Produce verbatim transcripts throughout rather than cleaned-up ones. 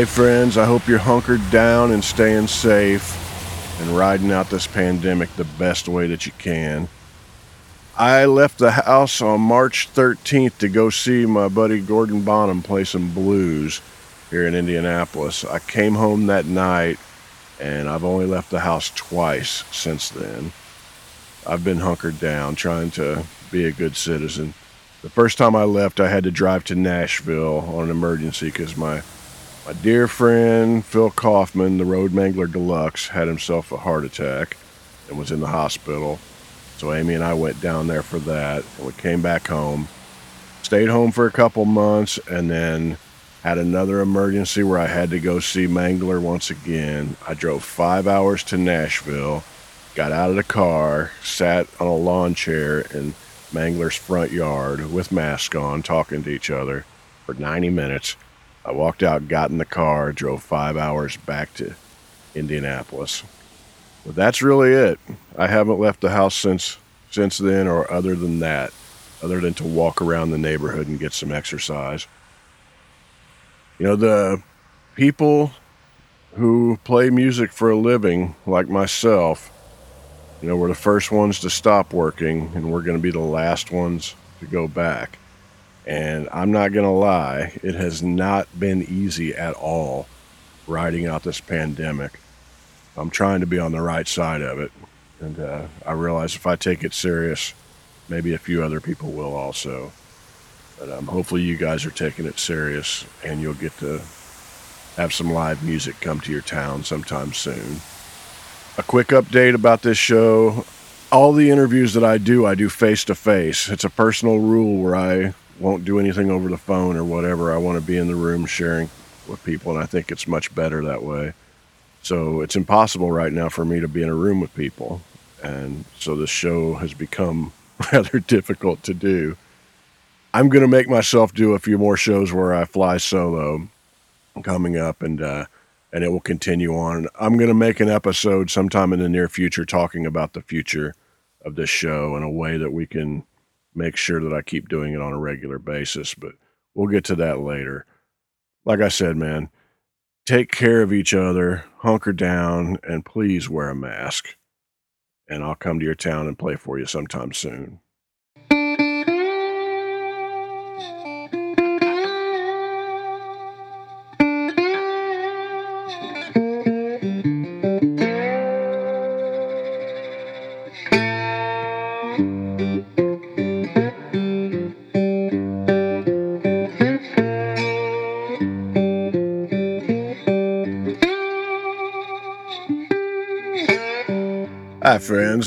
Hey friends, I hope you're hunkered down and staying safe and riding out this pandemic the best way that you can. I left the house on March thirteenth to go see my buddy Gordon Bonham play some blues here in Indianapolis. I came home that night, and I've only left the house twice since then. I've been hunkered down, trying to be a good citizen. The first time I left, I had to drive to Nashville on an emergency because my, my dear friend Phil Kaufman, the Road Mangler Deluxe, had himself a heart attack and was in the hospital. So Amy and I went down there for that, and we came back home, stayed home for a couple months, and then had another emergency where I had to go see Mangler once again. I drove five hours to Nashville, got out of the car, sat on a lawn chair in Mangler's front yard with mask on, talking to each other for ninety minutes. I walked out, got in the car, drove five hours back to Indianapolis. But that's really it. I haven't left the house since since then, or other than that, other than to walk around the neighborhood and get some exercise. You know, the people who play music for a living, like myself, you know, we're the first ones to stop working, and we're going to be the last ones to go back. And I'm not going to lie, it has not been easy at all riding out this pandemic. I'm trying to be on the right side of it, and uh, I realize if I take it serious, maybe a few other people will also. But um, hopefully you guys are taking it serious, and you'll get to have some live music come to your town sometime soon. A quick update about this show. All the interviews that I do, I do face-to-face. It's a personal rule where I won't do anything over the phone or whatever. I want to be in the room sharing with people, and I think it's much better that way. So it's impossible right now for me to be in a room with people, and so this show has become rather difficult to do. I'm going to make myself do a few more shows where I fly solo coming up, and uh, and it will continue on. I'm going to make an episode sometime in the near future talking about the future of this show in a way that we can make sure that I keep doing it on a regular basis, but we'll get to that later. Like I said, man, take care of each other, hunker down, and please wear a mask. And I'll come to your town and play for you sometime soon. Hi friends,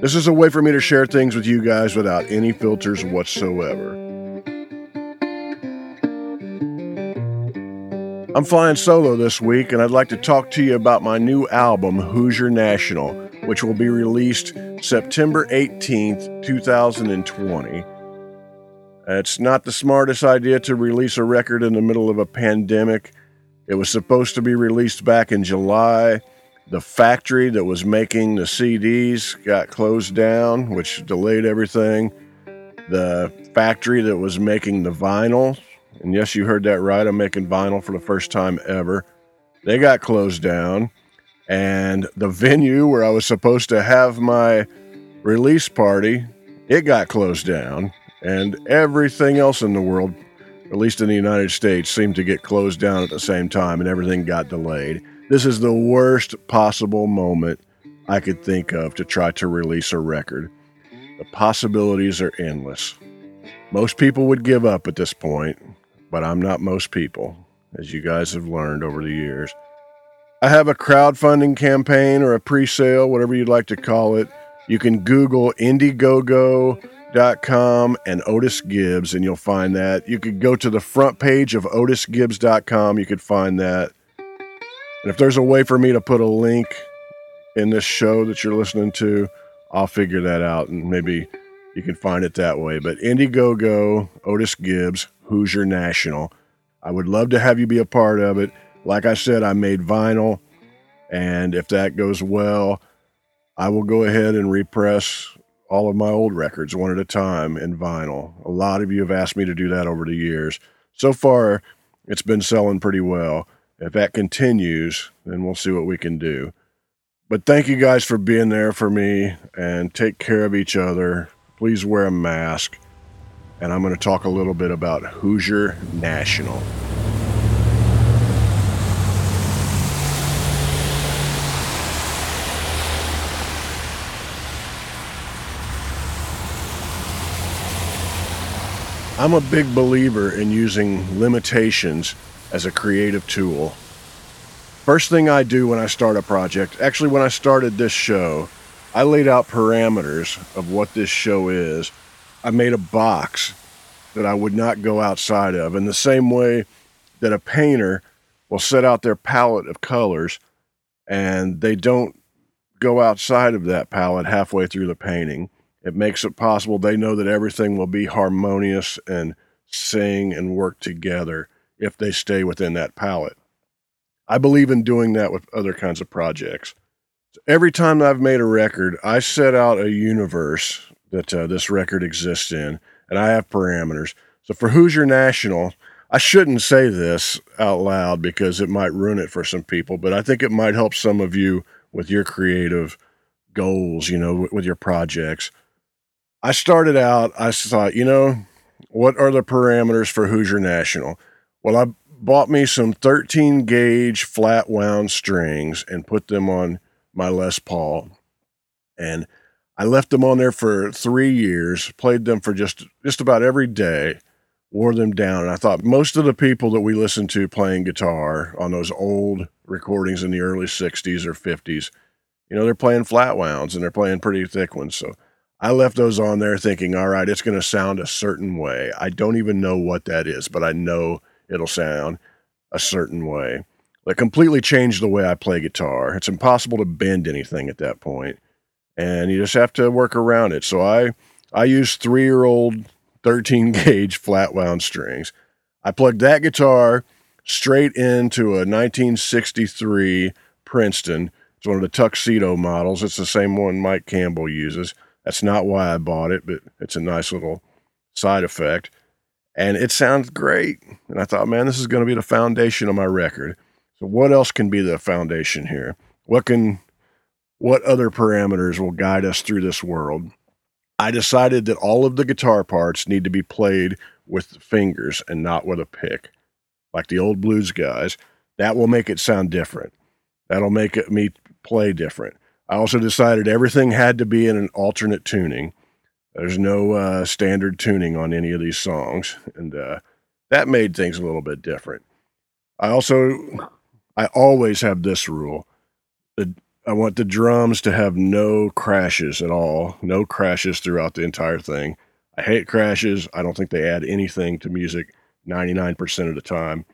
This is a way for me to share things with you guys without any filters whatsoever. I'm flying solo this week, and I'd like to talk to you about my new album, Hoosier National, which will be released September eighteenth, twenty twenty. It's not the smartest idea to release a record in the middle of a pandemic. It was supposed to be released back in July. The factory that was making the C Ds got closed down, which delayed everything. The factory that was making the vinyl, and yes, you heard that right, I'm making vinyl for the first time ever, they got closed down. And the venue where I was supposed to have my release party, it got closed down. And everything else in the world, at least in the United States, seemed to get closed down at the same time, and everything got delayed. This is the worst possible moment I could think of to try to release a record. The possibilities are endless. Most people would give up at this point, but I'm not most people, as you guys have learned over the years. I have a crowdfunding campaign or a pre-sale, whatever you'd like to call it. You can Google Indiegogo dot com and Otis Gibbs, and you'll find that. You could go to the front page of Otis Gibbs dot com. You could find that. And if there's a way for me to put a link in this show that you're listening to, I'll figure that out and maybe you can find it that way. But Indiegogo, Otis Gibbs, Hoosier National. I would love to have you be a part of it. Like I said, I made vinyl, and if that goes well, I will go ahead and repress all of my old records one at a time in vinyl. A lot of you have asked me to do that over the years. So far, it's been selling pretty well. If that continues, then we'll see what we can do. But thank you guys for being there for me, and take care of each other. Please wear a mask. And I'm going to talk a little bit about Hoosier National. I'm a big believer in using limitations as a creative tool. First thing I do when I start a project, actually when I started this show, I laid out parameters of what this show is. I made a box that I would not go outside of, in the same way that a painter will set out their palette of colors and they don't go outside of that palette halfway through the painting. It makes it possible. They know that everything will be harmonious and sing and work together if they stay within that palette. I believe in doing that with other kinds of projects. So every time I've made a record, I set out a universe that uh, this record exists in, and I have parameters. So for Hoosier National, I shouldn't say this out loud because it might ruin it for some people, but I think it might help some of you with your creative goals, you know, w- with your projects. I started out, I thought, you know, what are the parameters for Hoosier National? Well, I bought me some thirteen gauge flat wound strings and put them on my Les Paul, and I left them on there for three years, played them for just, just about every day, wore them down. And I thought most of the people that we listened to playing guitar on those old recordings in the early sixties or fifties, you know, they're playing flat wounds and they're playing pretty thick ones. So I left those on there thinking, all right, it's going to sound a certain way. I don't even know what that is, but I know it'll sound a certain way. That completely changed the way I play guitar. It's impossible to bend anything at that point, and you just have to work around it. So I I used three-year-old thirteen gauge flat wound strings. I plugged that guitar straight into a nineteen sixty-three Princeton. It's one of the tuxedo models. It's the same one Mike Campbell uses. That's not why I bought it, but it's a nice little side effect. And it sounds great. And I thought, man, this is going to be the foundation of my record. So what else can be the foundation here? What can... What other parameters will guide us through this world? I decided that all of the guitar parts need to be played with the fingers and not with a pick, like the old blues guys. That will make it sound different. That'll make it, me play different. I also decided everything had to be in an alternate tuning. There's no uh, standard tuning on any of these songs, and uh, that made things a little bit different. I also, I always have this rule. The I want the drums to have no crashes at all, no crashes throughout the entire thing. I hate crashes. I don't think they add anything to music ninety-nine percent of the time.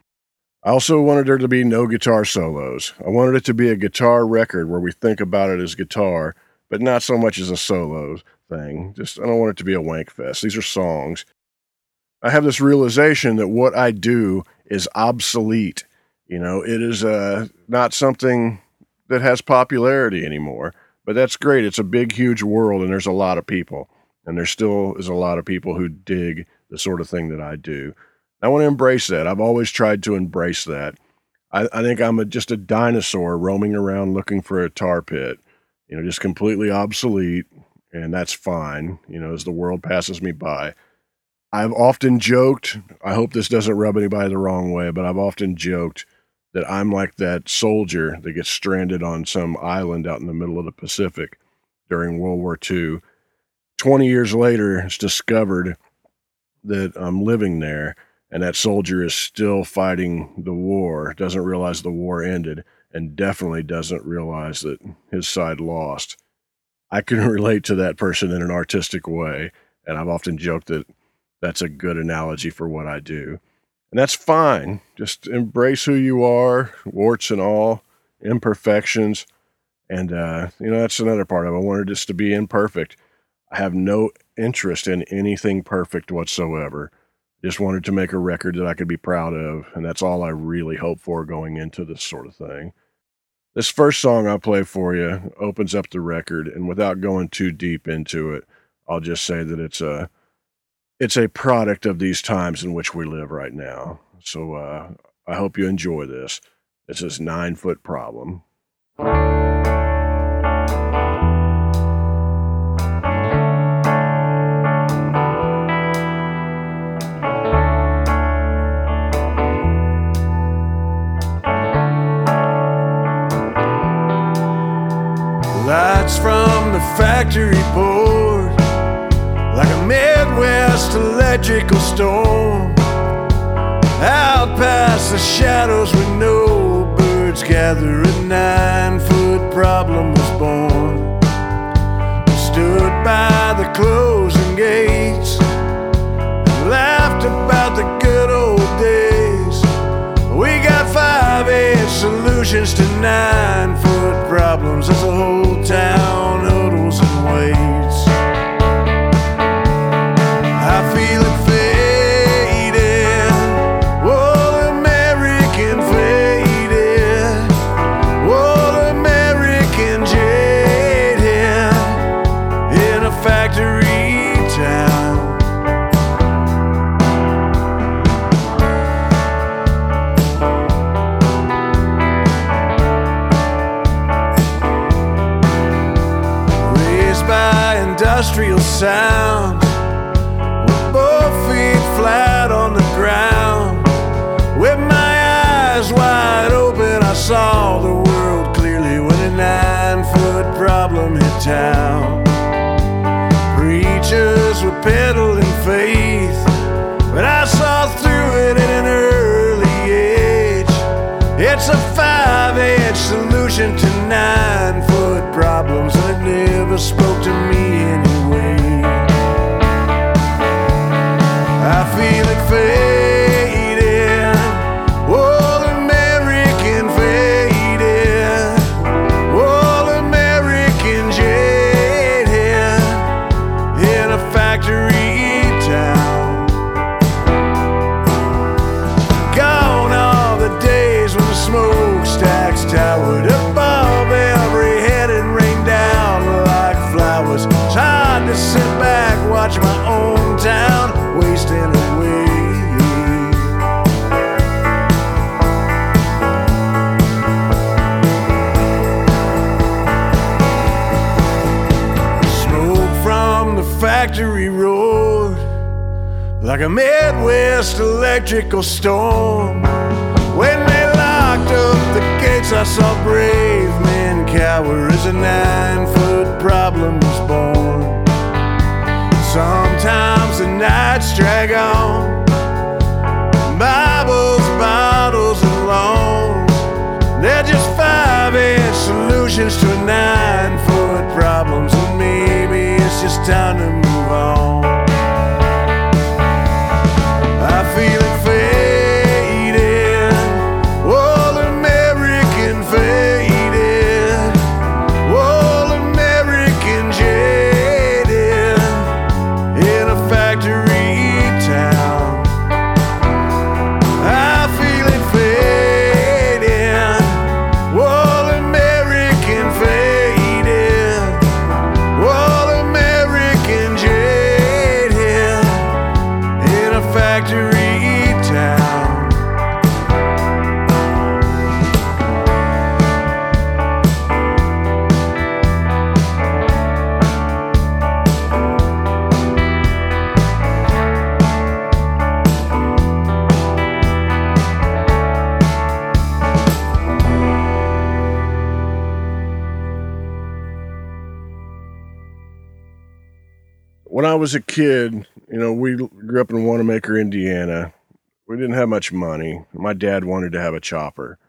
I also wanted there to be no guitar solos. I wanted it to be a guitar record where we think about it as guitar, but not so much as a solo thing. Just, I don't want it to be a wank fest. These are songs. I have this realization that what I do is obsolete. You know, it is uh, not something that has popularity anymore, but that's great. It's a big, huge world, and there's a lot of people, and there still is a lot of people who dig the sort of thing that I do. I want to embrace that. I've always tried to embrace that. I, I think I'm a, just a dinosaur roaming around looking for a tar pit, you know, just completely obsolete, and that's fine, you know, as the world passes me by. I've often joked, I hope this doesn't rub anybody the wrong way, but I've often joked that I'm like that soldier that gets stranded on some island out in the middle of the Pacific during World War Two. twenty years later, it's discovered that I'm living there, and that soldier is still fighting the war, doesn't realize the war ended, and definitely doesn't realize that his side lost. I can relate to that person in an artistic way, and I've often joked that that's a good analogy for what I do. And that's fine. Just embrace who you are, warts and all, imperfections, And, uh, you know, that's another part of it. I wanted this to be imperfect. I have no interest in anything perfect whatsoever. Just wanted to make a record that I could be proud of. And that's all I really hope for going into this sort of thing. This first song I'll play for you opens up the record. And without going too deep into it, I'll just say that it's a, it's a product of these times in which we live right now. So uh, I hope you enjoy this. It's this Nine Foot Problem. Lights from the factory board, like a Midwest electrical storm. Out past the shadows we know, birds gather at nine foot problem was born. Stood by the closing gates, laughed about the good old days. We got five-eight solutions to nine foot problems as the whole town huddles and waits. I feel it fading, oh American fading, oh American jaded, in a factory town. Raised by industrial sound, flat on the ground. With my eyes wide open, I saw the world clearly when a nine-foot problem hit town. Preachers were peddling faith, but I saw through it at an early age. It's a five-edged solution to nine-foot problems, and it never spoke to me anyway. I feel it fading, oh American fading, oh American jaded, in a factory town. Gone are the days when the smokestacks towered above every head and rained down like flowers. It's hard to sit back, watch my own town wasting away. Smoke from the factory road, like a Midwest electrical storm. When they locked up the gates, I saw brave men cower as a nine-foot problem was born. Sometimes the nights drag on, Bibles, bottles, and loans. They're just five-inch solutions to nine-foot problems, and maybe it's just time to move on. I feel it fading, oh American fading, oh American jaded, as a kid. You know, we grew up in Wanamaker, Indiana. We didn't have much money. My dad wanted to have a chopper,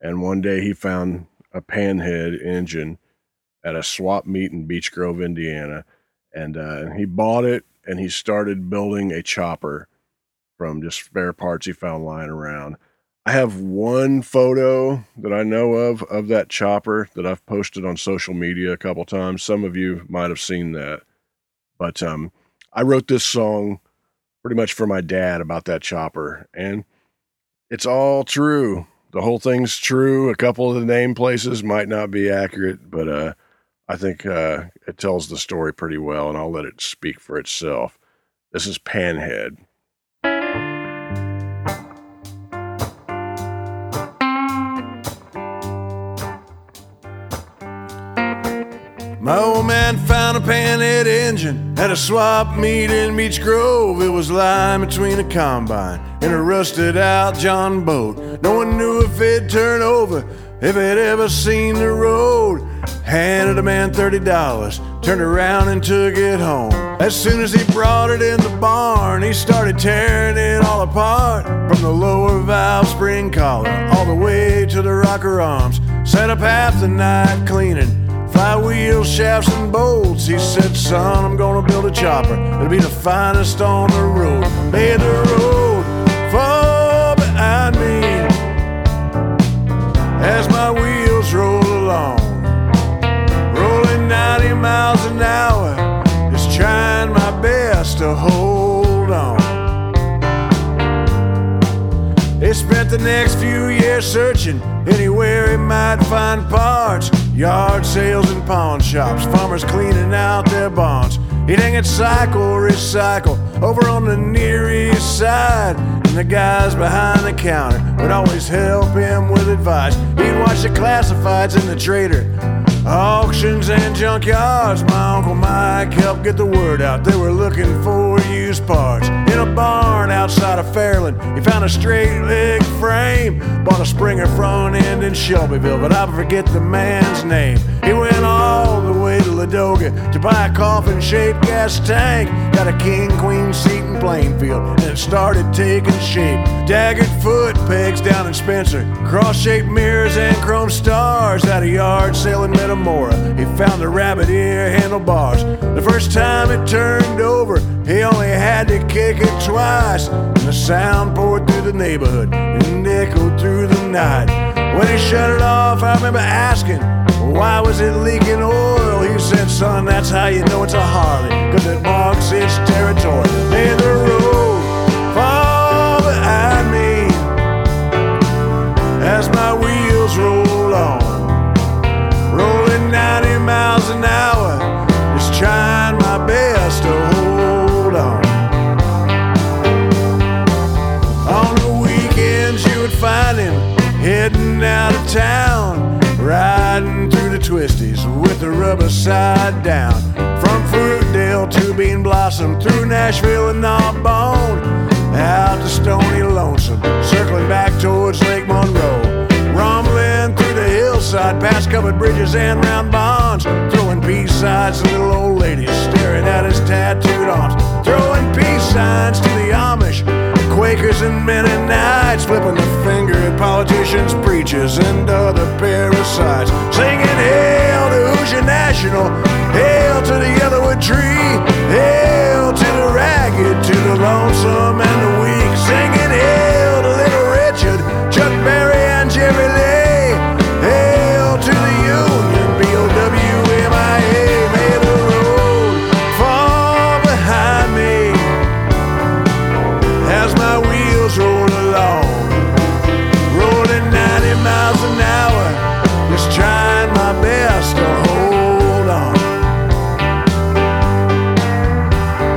and one day he found a Panhead engine at a swap meet in Beech Grove, Indiana, and uh, he bought it, and he started building a chopper from just spare parts he found lying around. I have one photo that I know of, of that chopper that I've posted on social media a couple times. Some of you might have seen that. But um, I wrote this song pretty much for my dad about that chopper. And it's all true. The whole thing's true. A couple of the name places might not be accurate, but uh, I think uh, it tells the story pretty well, and I'll let it speak for itself. This is Panhead. My old man found a Panhead engine at a swap meet in Beech Grove. It was lying between a combine and a rusted out John boat. No one knew if it'd turn over, if it ever seen the road. Handed a man thirty dollars, turned around and took it home. As soon as he brought it in the barn, he started tearing it all apart. From the lower valve spring collar all the way to the rocker arms. Sat up half the night cleaning flywheel shafts and bolts. He said, son, I'm gonna build a chopper. It'll be the finest on the road. Made the road far behind me as my wheels roll along. Rolling ninety miles an hour, just trying my best to hold on. He spent the next few years searching anywhere he might find parts. Yard sales and pawn shops, farmers cleaning out their barns. He'd hang it cycle, recycle, over on the Near East Side. And the guys behind the counter would always help him with advice. He'd watch the classifieds and the trader, auctions and junkyards. My Uncle Mike helped get the word out. They were looking for used parts. In a barn outside of Fairland, he found a straight leg frame. Bought a Springer front end in Shelbyville, but I forget the man's name. He went all the way to Ladoga to buy a coffin-shaped gas tank. Got a king-queen seat in Plainfield, and it started taking shape. Daggered foot pegs down in Spencer, cross-shaped mirrors and chrome stars. At a yard sale in Metamora, he found the rabbit ear handlebars. The first time it turned over, he only had to kick it twice. And the sound poured through the neighborhood and echoed through the night. When he shut it off, I remember asking, why was it leaking oil? He said, son, that's how you know it's a Harley, cause it marks its territory. Lay the road far behind me as my wheels roll on. Rolling ninety miles an hour, just trying my best to hold on. On the weekends you would find him heading out of town, riding through the twisties with the rubber side down. From Fruitdale to Bean Blossom, through Nashville and Narbonne, out to Stony Lonesome, circling back towards Lake Monroe. Rumbling through the hillside, past covered bridges and round bonds. Throwing peace signs to little old ladies staring at his tattooed arms. Throwing peace signs to the Amish, Quakers and Mennonites, flipping the finger at politicians, preachers, and other parasites. Singing hail to Hoosier National, hail to the Yellowwood tree, hail to the ragged, to the lonesome and the weak. Singing hail to Little Richard, Chuck Berry and Jerry Lee, hail to the Union, B O W M I A. May the road fall behind me as my wheels roll along. Rolling ninety miles an hour, just trying my best to hold on.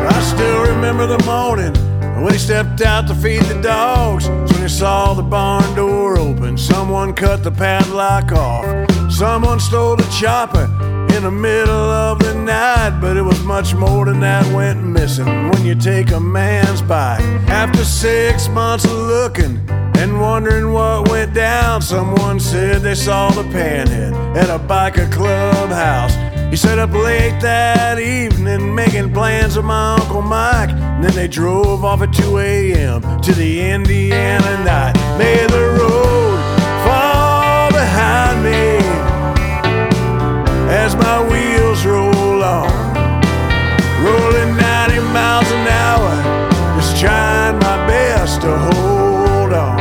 I still remember the morning when he stepped out to feed the dogs. It's when he saw the barn door open, someone cut the padlock off. Someone stole the chopper in the middle of the night, but it was much more than that went missing when you take a man's bike. After six months of looking and wondering what went down, someone said they saw the Panhead at a biker clubhouse. He sat up late that evening making plans with my Uncle Mike, and then they drove off at two a.m. to the Indiana night. May the road fall behind me as my wheels roll on. Rolling ninety miles an hour, just trying my best to hold on.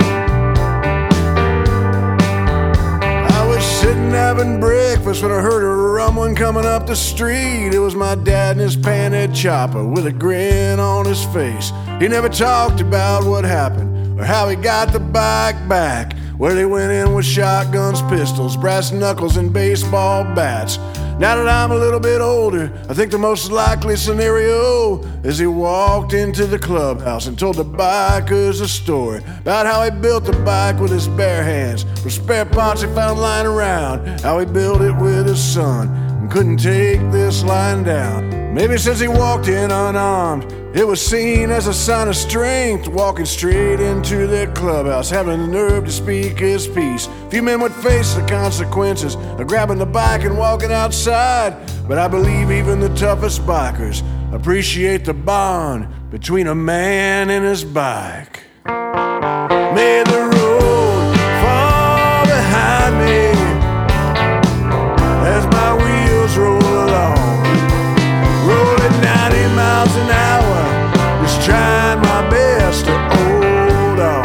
coming up the street, it was my dad in his Panhead chopper with a grin on his face. He never talked about what happened or how he got the bike back, where they went in with shotguns, pistols, brass knuckles, and baseball bats. Now that I'm a little bit older, I think the most likely scenario is he walked into the clubhouse and told the bikers a story about how he built the bike with his bare hands, with spare parts he found lying around, how he built it with his son and couldn't take this lying down. Maybe since he walked in unarmed, it was seen as a sign of strength, walking straight into their clubhouse, having the nerve to speak his piece. Few men would face the consequences of grabbing the bike and walking outside, but I believe even the toughest bikers appreciate the bond between a man and his bike. May the road fall behind me as my wheels roll along, rolling ninety miles an hour. Trying my best to hold on.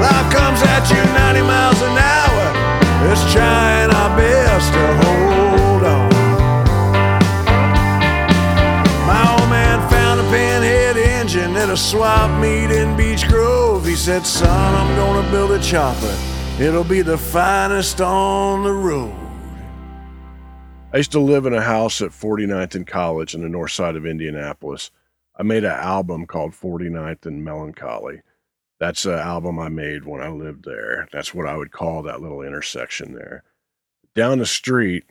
Life comes at you ninety miles an hour. It's trying our best to hold on. My old man found a Panhead engine at a swap meet in Beech Grove. He said, son, I'm gonna build a chopper. It'll be the finest on the road. I used to live in a house at forty-ninth and College in the north side of Indianapolis. I made an album called forty-ninth and Melancholy. That's an album I made when I lived there. That's what I would call that little intersection there. Down the street,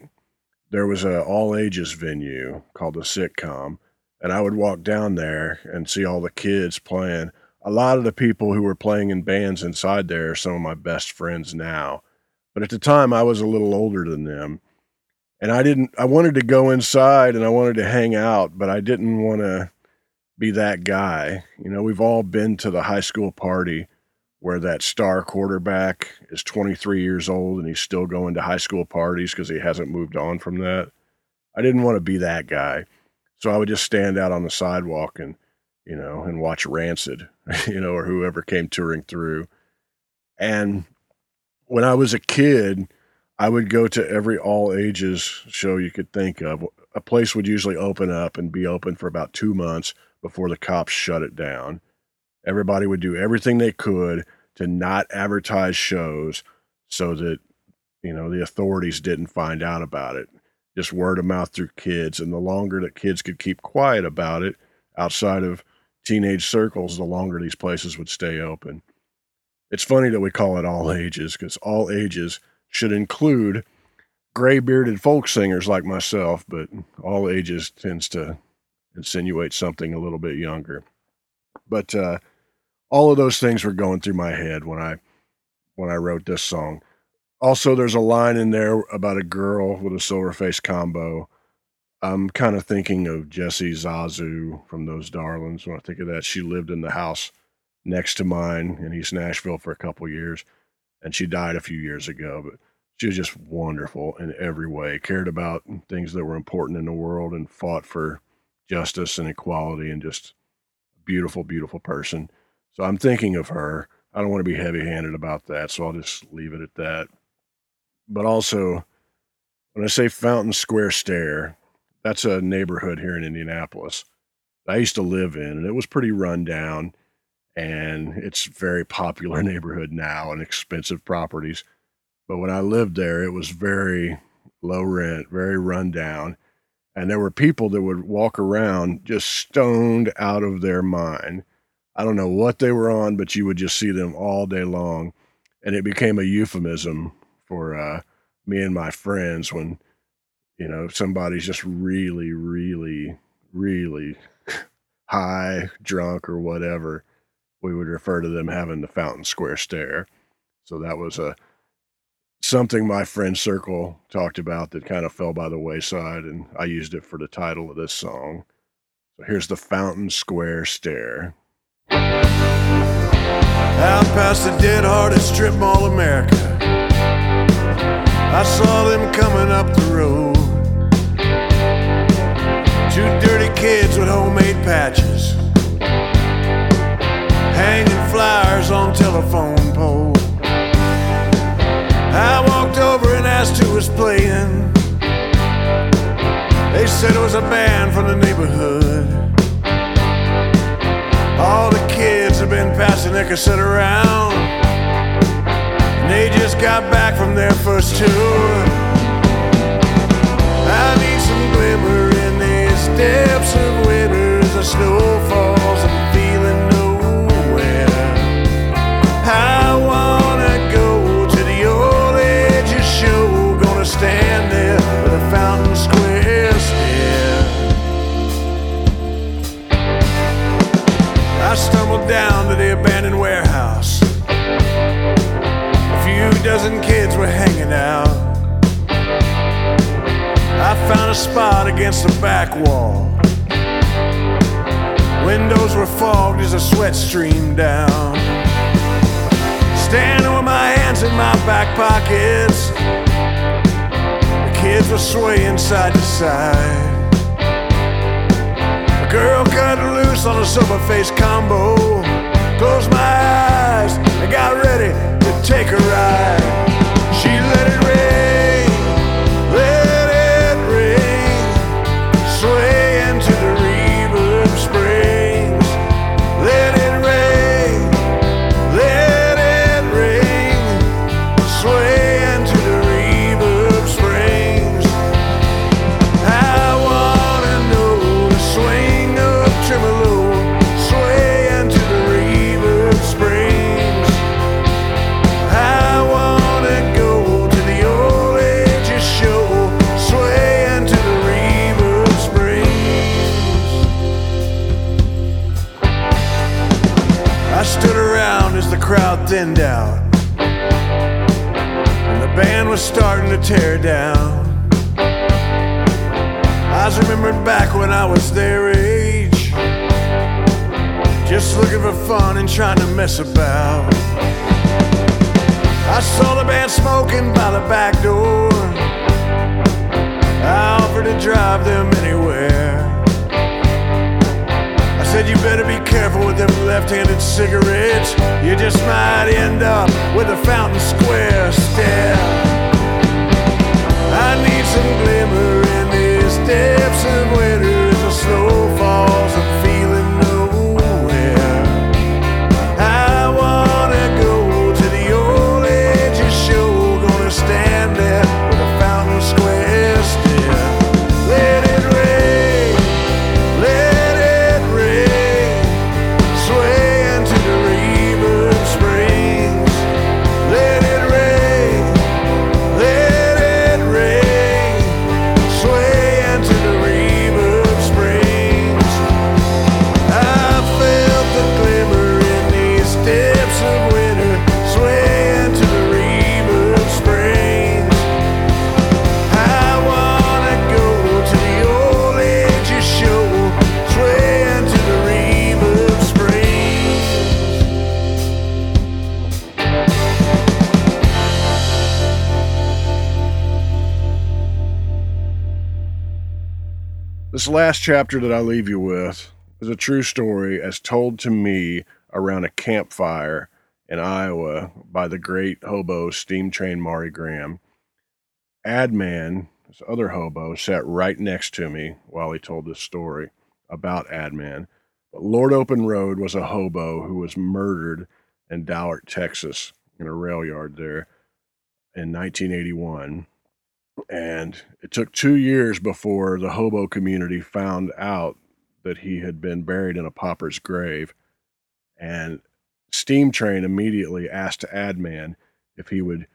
there was an all-ages venue called the Sitcom, and I would walk down there and see all the kids playing. A lot of the people who were playing in bands inside there are some of my best friends now. But at the time, I was a little older than them. And I didn't, I wanted to go inside and I wanted to hang out, but I didn't want to be that guy. You know, we've all been to the high school party where that star quarterback is twenty-three years old and he's still going to high school parties because he hasn't moved on from that. I didn't want to be that guy. So I would just stand out on the sidewalk and, you know, and watch Rancid, you know, or whoever came touring through. And when I was a kid, I would go to every all-ages show you could think of. A place would usually open up and be open for about two months before the cops shut it down. Everybody would do everything they could to not advertise shows so that, you know, the authorities didn't find out about it. Just word of mouth through kids. And the longer that kids could keep quiet about it outside of teenage circles, the longer these places would stay open. It's funny that we call it all ages, because all ages should include gray-bearded folk singers like myself, but all ages tends to insinuate something a little bit younger. But uh, all of those things were going through my head when I when I wrote this song. Also, there's a line in there about a girl with a silver-faced combo. I'm kind of thinking of Jessie Zazu from Those Darlings. When I think of that, she lived in the house next to mine in East Nashville for a couple years. And she died a few years ago, but she was just wonderful in every way, cared about things that were important in the world and fought for justice and equality, and just a beautiful, beautiful person. So I'm thinking of her. I don't want to be heavy-handed about that, so I'll just leave it at that. But also, when I say Fountain Square Stair, that's a neighborhood here in Indianapolis that I used to live in, and it was pretty run down. And it's a very popular neighborhood now and expensive properties. But when I lived there, it was very low rent, very run down. And there were people that would walk around just stoned out of their mind. I don't know what they were on, but you would just see them all day long. And it became a euphemism for uh, me and my friends when, you know, somebody's just really, really, really high, drunk, or whatever. We would refer to them having the Fountain Square Stare. So that was a something my friend circle talked about that kind of fell by the wayside, and I used it for the title of this song. So here's the Fountain Square Stare. Out past the dead-hearted strip mall America, I saw them coming up the road. Two dirty kids with homemade patches, hanging flyers on telephone pole. I walked over and asked last who was playing. They said it was a band from the neighborhood. All the kids have been passing their cassette around, and they just got back from their first tour. I need some glimmer in these depths of winters, the snowfalls, I'm feeling nowhere. I wanna go to the old edge of show, gonna stand there with a Fountain Square. I stumbled down to the abandoned warehouse. A few dozen kids were hanging out. I found a spot against the back wall. Windows were fogged as the sweat streamed down. Standing with my hands in my back pockets, the kids were swaying side to side. Girl cut loose on a silver-face combo. Closed my eyes and got ready to take a ride. She let it rain, let it rain, sway into the reverb springs. Let it rain, let it rain, sway into the reverb springs. I wanna know the swing. Tremolo, sway into the reverb springs. I wanna go to the old age of show, sway into the reverb springs. I stood around as the crowd thinned out, and the band was starting to tear down. I was remembered back when I was their age, just looking for fun and trying to mess about. I saw the band smoking by the back door. I offered to drive them anywhere. I said, you better be careful with them left-handed cigarettes. You just might end up with a Fountain Square stare. I need some glimmer in these depths of winters, the snowfalls and feeling. Stand there with a Fountain Square stare. Let it rain, let it rain, sway into the reverb springs. Let it rain, let it rain, sway into the reverb springs. I felt the glimmer in these depths of winter, sway into the reverb springs. This last chapter that I leave you with is a true story as told to me around a campfire in Iowa by the great hobo Steam Train Mari Graham. Adman, this other hobo, sat right next to me while he told this story about Adman. But Lord Open Road was a hobo who was murdered in Dowlart, Texas, in a rail yard there in nineteen eighty-one. And it took two years before the hobo community found out that he had been buried in a pauper's grave. And Steam Train immediately asked Adman if he would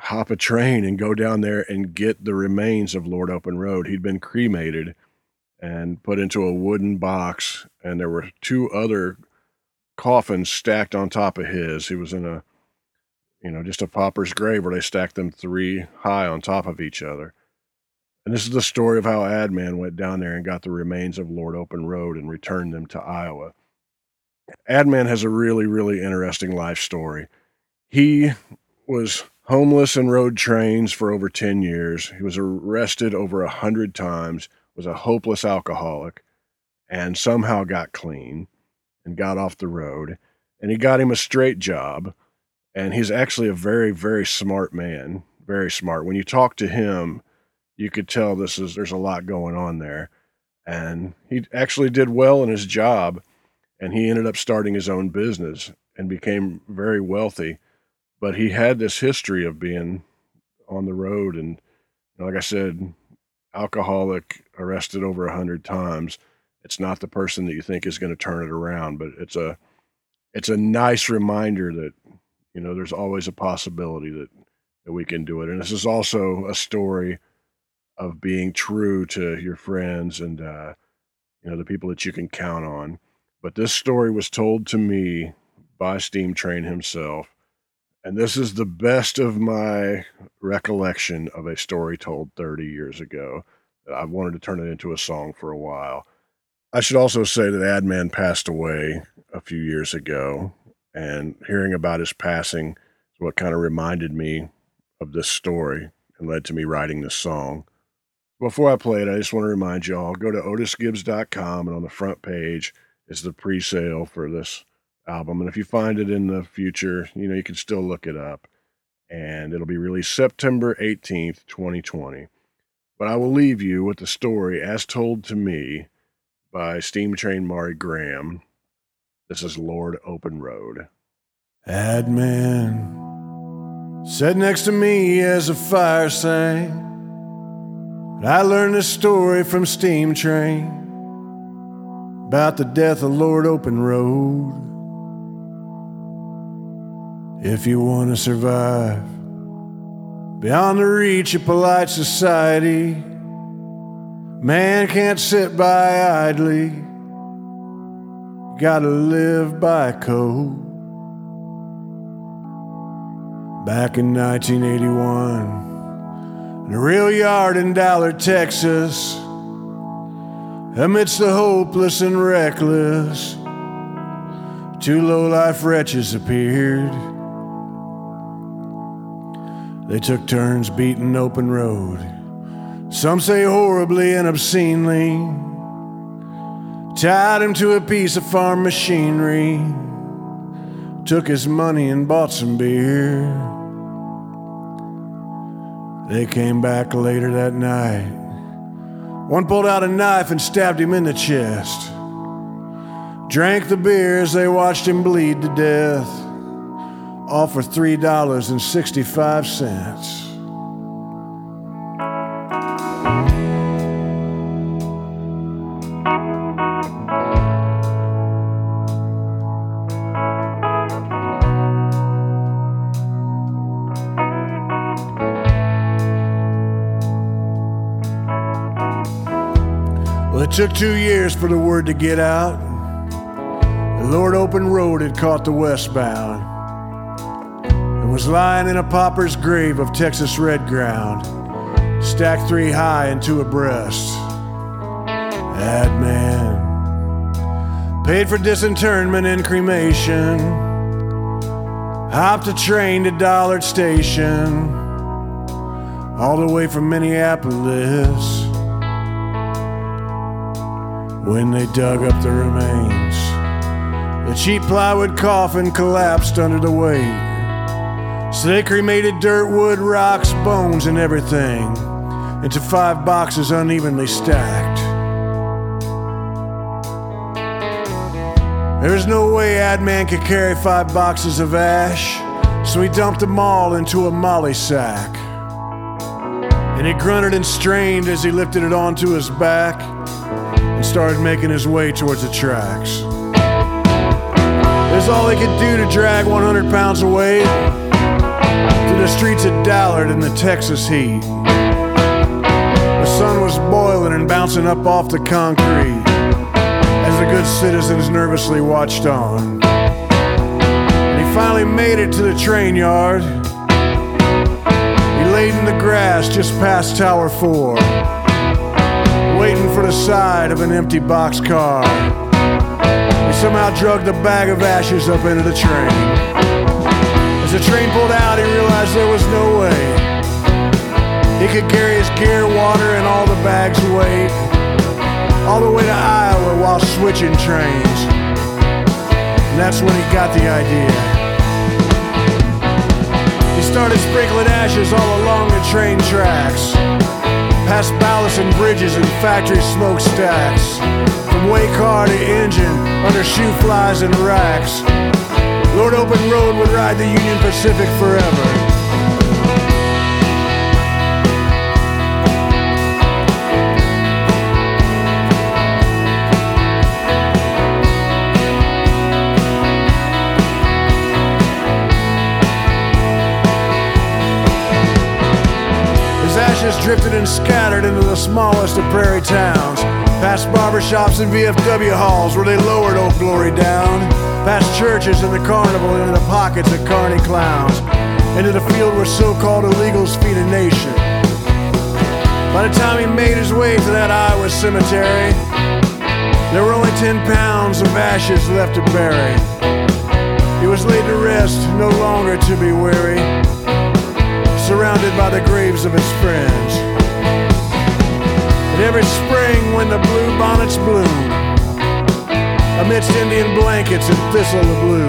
hop a train and go down there and get the remains of Lord Open Road. He'd been cremated and put into a wooden box, and there were two other coffins stacked on top of his. He was in a You know, just a pauper's grave where they stacked them three high on top of each other. And this is the story of how Adman went down there and got the remains of Lord Open Road and returned them to Iowa. Adman has a really, really interesting life story. He was homeless in road trains for over ten years. He was arrested over one hundred times, was a hopeless alcoholic, and somehow got clean and got off the road. And he got him a straight job. And he's actually a very, very smart man, very smart. When you talk to him, you could tell this is there's a lot going on there. And he actually did well in his job, and he ended up starting his own business and became very wealthy. But he had this history of being on the road and, like I said, alcoholic, arrested over a hundred times. It's not the person that you think is going to turn it around, but it's a it's a nice reminder that, you know, there's always a possibility that, that we can do it. And this is also a story of being true to your friends and, uh, you know, the people that you can count on. But this story was told to me by Steam Train himself. And this is the best of my recollection of a story told thirty years ago. I wanted to turn it into a song for a while. I should also say that Adman passed away a few years ago, and hearing about his passing is what kind of reminded me of this story and led to me writing this song. Before I play it, I just want to remind y'all, go to Otis Gibbs dot com, and on the front page is the pre-sale for this album. And if you find it in the future, you know, you can still look it up, and it'll be released September eighteenth, twenty twenty. But I will leave you with the story as told to me by Steam Train Mari Graham. This is Lord Open Road. Adman sat next to me as the fire sang, and I learned this story from Steam Train about the death of Lord Open Road. If you want to survive beyond the reach of polite society, man can't sit by idly. Gotta live by code. Back in nineteen eighty-one, in a rail yard in Dollar, Texas, amidst the hopeless and reckless, two low-life wretches appeared. They took turns beating open road, some say horribly and obscenely. Tied him to a piece of farm machinery, took his money and bought some beer. They came back later that night. One pulled out a knife and stabbed him in the chest. Drank the beer as they watched him bleed to death. Offer three dollars and sixty-five cents. Well, it took two years for the word to get out. The Lord Open Road had caught the westbound. Was lying in a pauper's grave of Texas red ground, stacked three high and two abreast. Adman paid for disinterment and cremation, hopped a train to Dollard Station, all the way from Minneapolis. When they dug up the remains, the cheap plywood coffin collapsed under the weight. So they cremated dirt, wood, rocks, bones, and everything into five boxes unevenly stacked. There was no way Adman could carry five boxes of ash, so he dumped them all into a molly sack. And he grunted and strained as he lifted it onto his back and started making his way towards the tracks. There's all he could do to drag one hundred pounds of weight to the streets of Dollard in the Texas heat. The sun was boiling and bouncing up off the concrete as the good citizens nervously watched on. And he finally made it to the train yard. He laid in the grass just past Tower four, waiting for the side of an empty boxcar. He somehow dragged a bag of ashes up into the train. As the train pulled out, he realized there was no way he could carry his gear, water, and all the bags of weight all the way to Iowa while switching trains. And that's when he got the idea. He started sprinkling ashes all along the train tracks, past ballast and bridges and factory smokestacks, from way car to engine, under shoe flies and racks. Lord Open Road would ride the Union Pacific forever. Ashes drifted and scattered into the smallest of prairie towns, past barbershops and V F W halls where they lowered Old Glory down, past churches and the carnival and into the pockets of carny clowns, into the field where so-called illegals feed a nation. By the time he made his way to that Iowa cemetery, there were only ten pounds of ashes left to bury. He was laid to rest, no longer to be weary, surrounded by the graves of his friends. And every spring when the blue bonnets bloom, amidst Indian blankets and thistle the blue,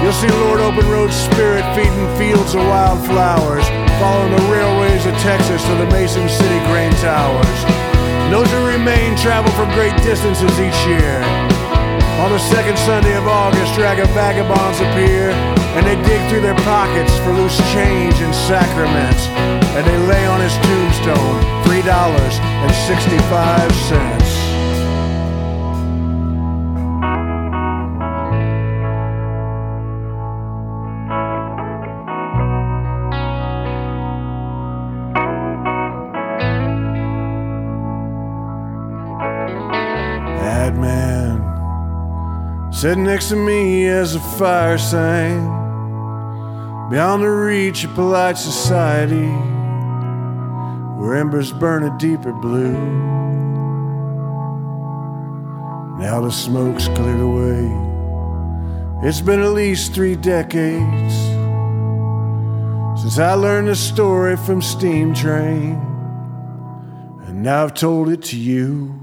you'll see Lord Open Road's spirit feeding fields of wildflowers, following the railways of Texas to the Mason City grain towers. And those who remain travel from great distances each year. On the second Sunday of August, ragged vagabonds appear, and they dig through their pockets for loose change and sacraments, and they lay on his tombstone three dollars and sixty-five cents. Adman sitting next to me as the fire sang, beyond the reach of polite society, where embers burn a deeper blue. Now the smoke's cleared away. It's been at least three decades since I learned the story from Steam Train, and now I've told it to you.